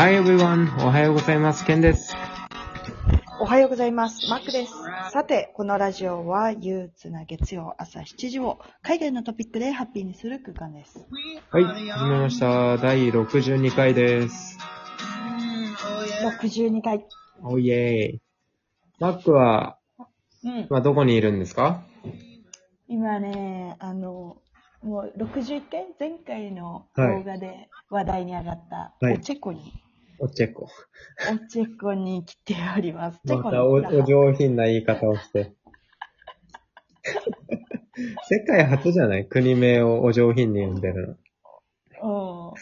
Hi everyone! おはようございます。ケンです。おはようございます。マックです。さて、このラジオは憂鬱な月曜朝7時を海外のトピックでハッピーにする空間です。はい、始めました。第62回です。62回。おいえい。マックは、今どこにいるんですか？今ね、もう61回前回の動画で話題に上がった、はい、オチェコに来ております。また お上品な言い方をして世界初じゃない？国名をお上品に呼んでるの。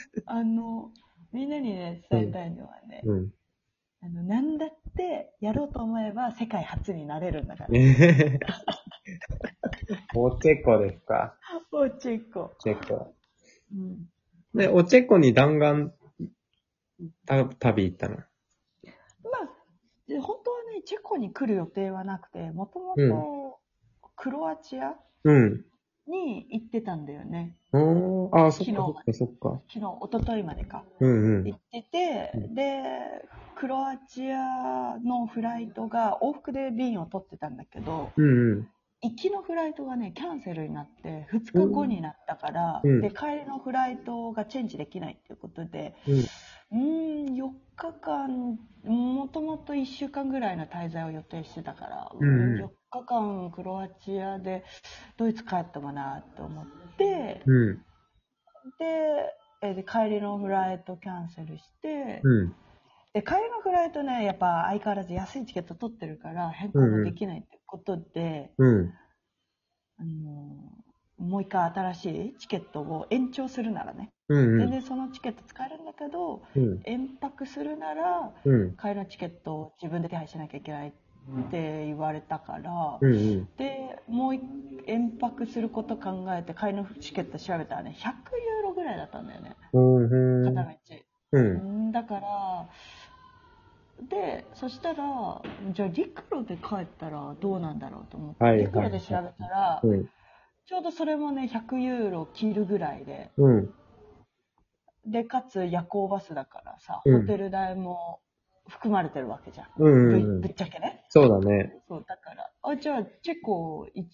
みんなにね伝えたいのはね、なんだってやろうと思えば世界初になれるんだからオチェコですか？オチェコ、でオチェコに弾丸旅行ったの。まあ本当はねチェコに来る予定はなくて、もともとクロアチアに行ってたんだよね。ああ、そっか。昨日一昨日までか、行ってて、でクロアチアのフライトが往復で便を取ってたんだけど、行きのフライトがねキャンセルになって2日後になったから、で帰りのフライトがチェンジできないっていうことで、4日間もともと1週間ぐらいの滞在を予定してたから、4日間クロアチアでドイツ帰ったもなと思って、で帰りのフライトキャンセルして、で帰りのフライトねやっぱ相変わらず安いチケット取ってるから変更もできないってことで、もう一回新しいチケットを延長するならね、全然そのチケット使えるんだけど、延泊するなら、帰りのチケットを自分で手配しなきゃいけないって言われたから、でもう延泊すること考えて帰りのチケット調べたらね100ユーロぐらいだったんだよね、片道。だからで、そしたらじゃあ陸路で帰ったらどうなんだろうと思って、陸路で調べたら、ちょうどそれもね100ユーロ切るぐらいで、でかつ夜行バスだからさ、ホテル代も含まれてるわけじゃん、ぶっちゃけね。そうだね。そうだから、じゃあチェコ2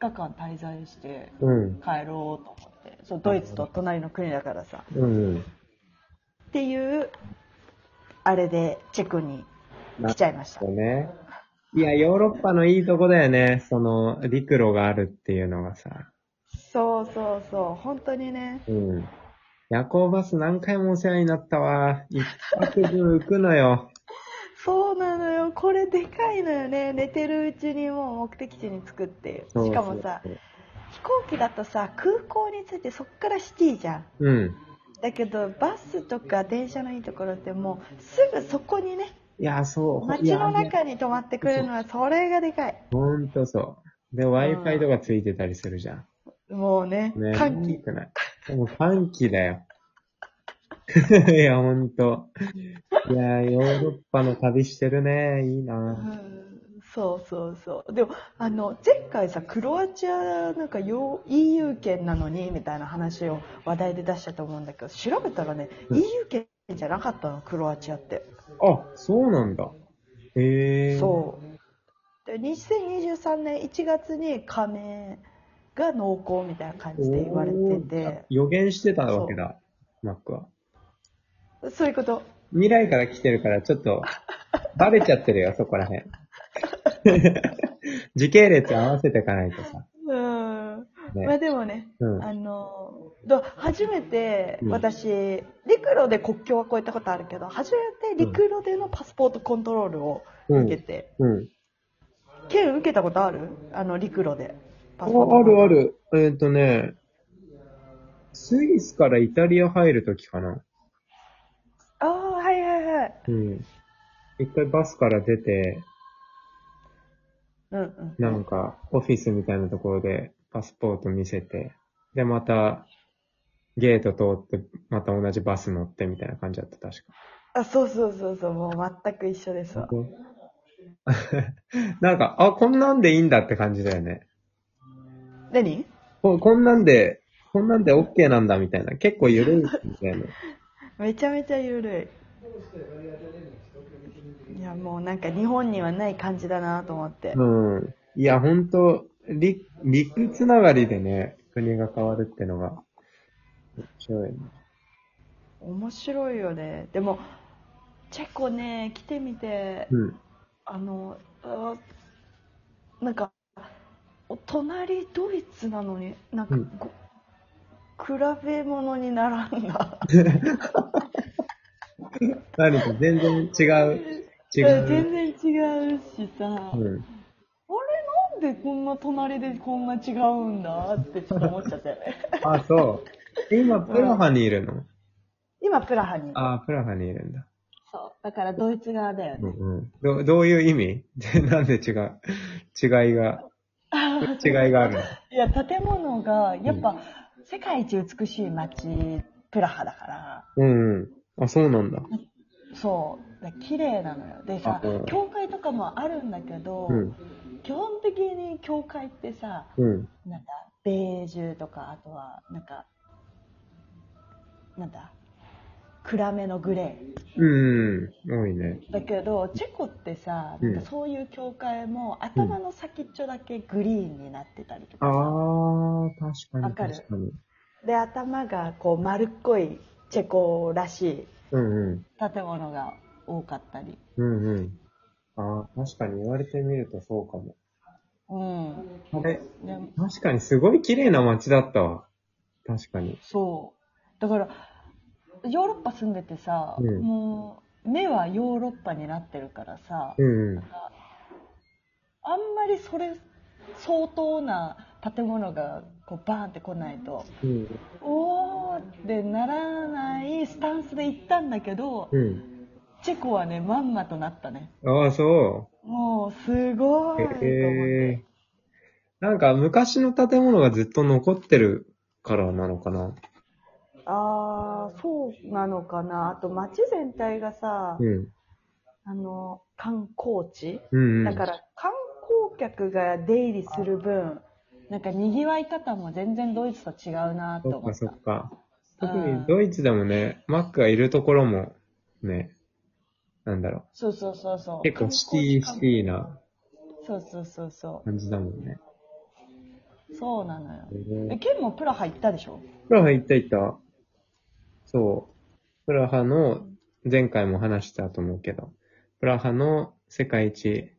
日間滞在して帰ろうと思って、そうドイツと隣の国だからさ、っていうあれでチェコに来ちゃいましたね。いや、ヨーロッパのいいとこだよね。その陸路があるっていうのがさ。そうそうそう、本当にね。夜行バス何回もお世話になったわ。一泊分浮くのよ。そうなのよ。これでかいのよね。寝てるうちにもう目的地に着くっていう。しかもさ、飛行機だとさ、空港に着いてそっからシティじゃん。だけどバスとか電車のいいところってもうすぐそこにね。いや、そう、街の中に泊まってくれるのはそれがでかい。ほんとそう。で Wi-Fi とかついてたりするじゃん。もうね、歓喜。もう歓喜だよ。いやほんと。いやヨーロッパの旅してるね、いいな。そうそうそう。でも前回さクロアチアなんか EU 圏なのにみたいな話を話題で出したと思うんだけど、調べたらね、EU 圏じゃなかったのクロアチアって。あ、そうなんだ。へえ。そう。で2023年1月に加盟が濃厚みたいな感じで言われてて。予言してたわけだ、マックは。そういうこと。未来から来てるからちょっとバレちゃってるよそこら辺。時系列合わせていかないとさ。まあでもね、初めて私、陸路で国境は越えたことあるけど、初めて陸路でのパスポートコントロールを受けて、県受けたことある？陸路でパスポート。ある。スイスからイタリア入るときかな。ああ、はい。一回バスから出て、なんかオフィスみたいなところでパスポート見せて、でまたゲート通ってまた同じバス乗ってみたいな感じだった確か。あ、そう、もう全く一緒ですわ。なんかこんなんでいいんだって感じだよね。何？こんなんで OK なんだみたいな、結構緩いみたいな。めちゃめちゃ緩い。いや、もうなんか日本にはない感じだなと思って。うん。いや、ほんと、陸つながりでね、国が変わるってのが、面白いよね。でも、チェコね、来てみて、うん、なんか、隣ドイツなのに、なんか、うん、比べ物にならんな。何か全然違う。全然違うしさ、うん、あれなんでこんな隣でこんな違うんだってちょっと思っちゃったよね。あ、そう。今プラハにいるの？今プラハにいる。あ、プラハにいるんだ。そう。だからドイツ側だよね。うんうん、どういう意味？なんで違いがあるの？いや、建物がやっぱ、うん、世界一美しい街プラハだから。うん、うん。あ、そうなんだ。そう。綺麗なのよ。でさ、教会とかもあるんだけど、うん、基本的に教会ってさ、うん、なんだ、ベージュとか、あとは、なんだ、暗めのグレー。多いね。だけど、チェコってさ、なんかそういう教会も、頭の先っちょだけグリーンになってたりとかさ。ああ、確かに。確かに。で、頭がこう丸っこい。チェコらしい建物が多かったり。うんうん。ああ、確かに言われてみるとそうかも。うん。確かにすごい綺麗な街だったわ。確かに。そう。だから、ヨーロッパ住んでてさ、うん、もう目はヨーロッパになってるからさ、うんうん、あんまりそれ相当な建物がこうバーンって来ないと、うん、おーってならないスタンスで行ったんだけど、うん、チェコはね、まんまとなったね。ああ、そう。もう、すごいと思って。なんか、昔の建物がずっと残ってるからなのかな。ああ、そうなのかな。あと、街全体がさ、うん、観光地、うんうん、だから、観光客が出入りする分、なんか賑わい方も全然ドイツと違うなと思った。そっか。特にドイツでもね、マックがいるところもね、なんだろう。そう。結構シティな。そう。感じだもんね。そうなのよ。ケンもプラハ行ったでしょ？プラハ行った。そう。プラハの、前回も話したと思うけど、プラハの世界一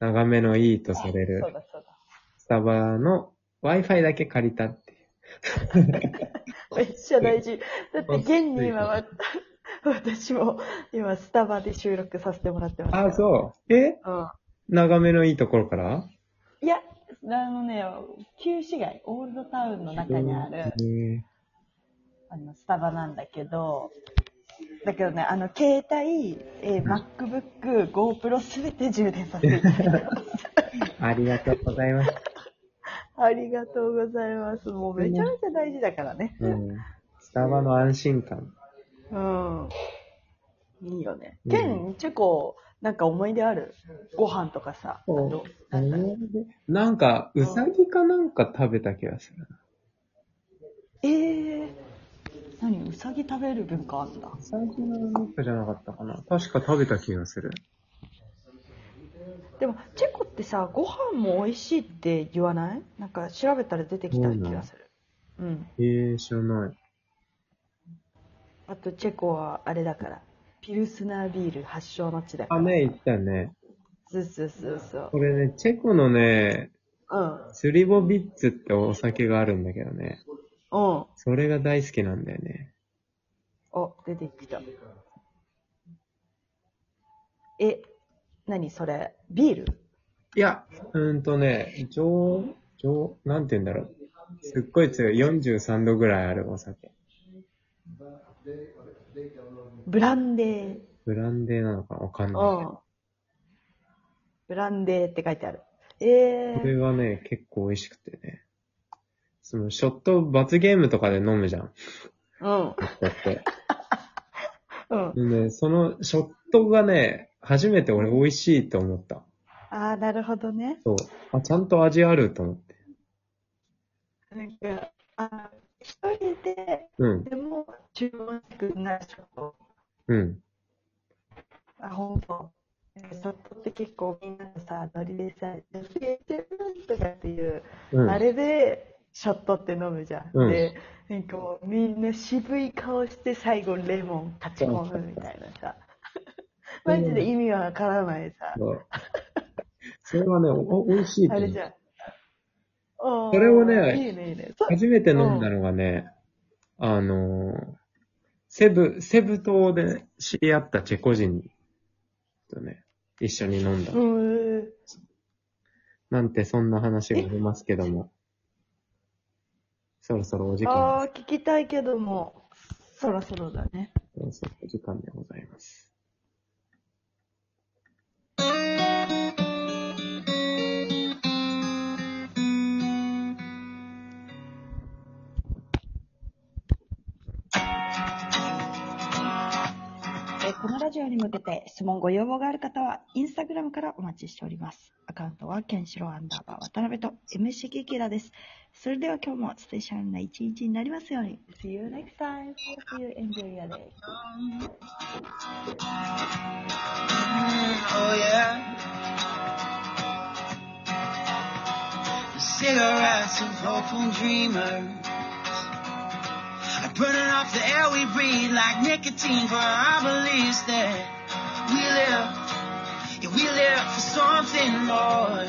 眺めのいいとされる。そうだ。スタバの Wi-Fi だけ借りたっていう。めっちゃ大事。だって現に今、私も今スタバで収録させてもらってます。あ、そう。うん、眺めのいいところから？いや、旧市街、オールドタウンの中にある、スタバなんだけど、ね、携帯、MacBook、GoPro すべて充電させていただきます。ありがとうございます。ありがとうございます。もうめちゃめちゃ大事だからね。うん。スタバの安心感。うん。いいよね。ケン、チェコ、なんか思い出ある？ご飯とかさ。なんか、うさぎかなんか食べた気がする。何？うさぎ食べる文化あんだ。うさぎの文化じゃなかったかな。確か食べた気がする。でも、チェコってさ、ご飯も美味しいって言わない？なんか調べたら出てきた気がする。知らない。あと、チェコはあれだから、ピルスナービール発祥の地だから。あ、ね、行ったね。そう。これね、チェコのね、スリボビッツってお酒があるんだけどね。それが大好きなんだよね。お、出てきた。何それ？ビール？いや、なんて言うんだろう。すっごい強い。43度ぐらいあるお酒。ブランデーなのかわかんないけど。ブランデーって書いてある。これはね、結構美味しくてね。その、ショット罰ゲームとかで飲むじゃん。で、その、ショットがね、初めて俺美味しいと思った。ああ、なるほどね。そう。あ、ちゃんと味あると思って。なんか、一人で、でも注文したくないショット。あ、本当。そこって結構みんなのさ、ノリでさ、女性ってるとかっていう、うん、あれでショットって飲むじゃん。うん、で、なんかもうみんな渋い顔して最後レモン立ち込むみたいなさ。マジで意味わからないさ。うん、それはね、美味しいと思う。あれじゃん。それをね、いいね、いいね。初めて飲んだのがね、セブ島で知り合ったチェコ人とね、一緒に飲んだ。なんてそんな話がありますけども。そろそろお時間です。ああ、聞きたいけども、そろそろだね。そろそろお時間でございます。このラジオに向けて質問ご要望がある方はインスタグラムからお待ちしております。アカウントはkenshiro_渡辺と MC キキラです。それでは今日もスペシャルな一日になりますように。 See you next time. Hope you enjoy your day. Oh yeah, cigarettes of hopeful dreamers burning off the air we breathe like nicotine, for our beliefs that we live, yeah, we live for something more.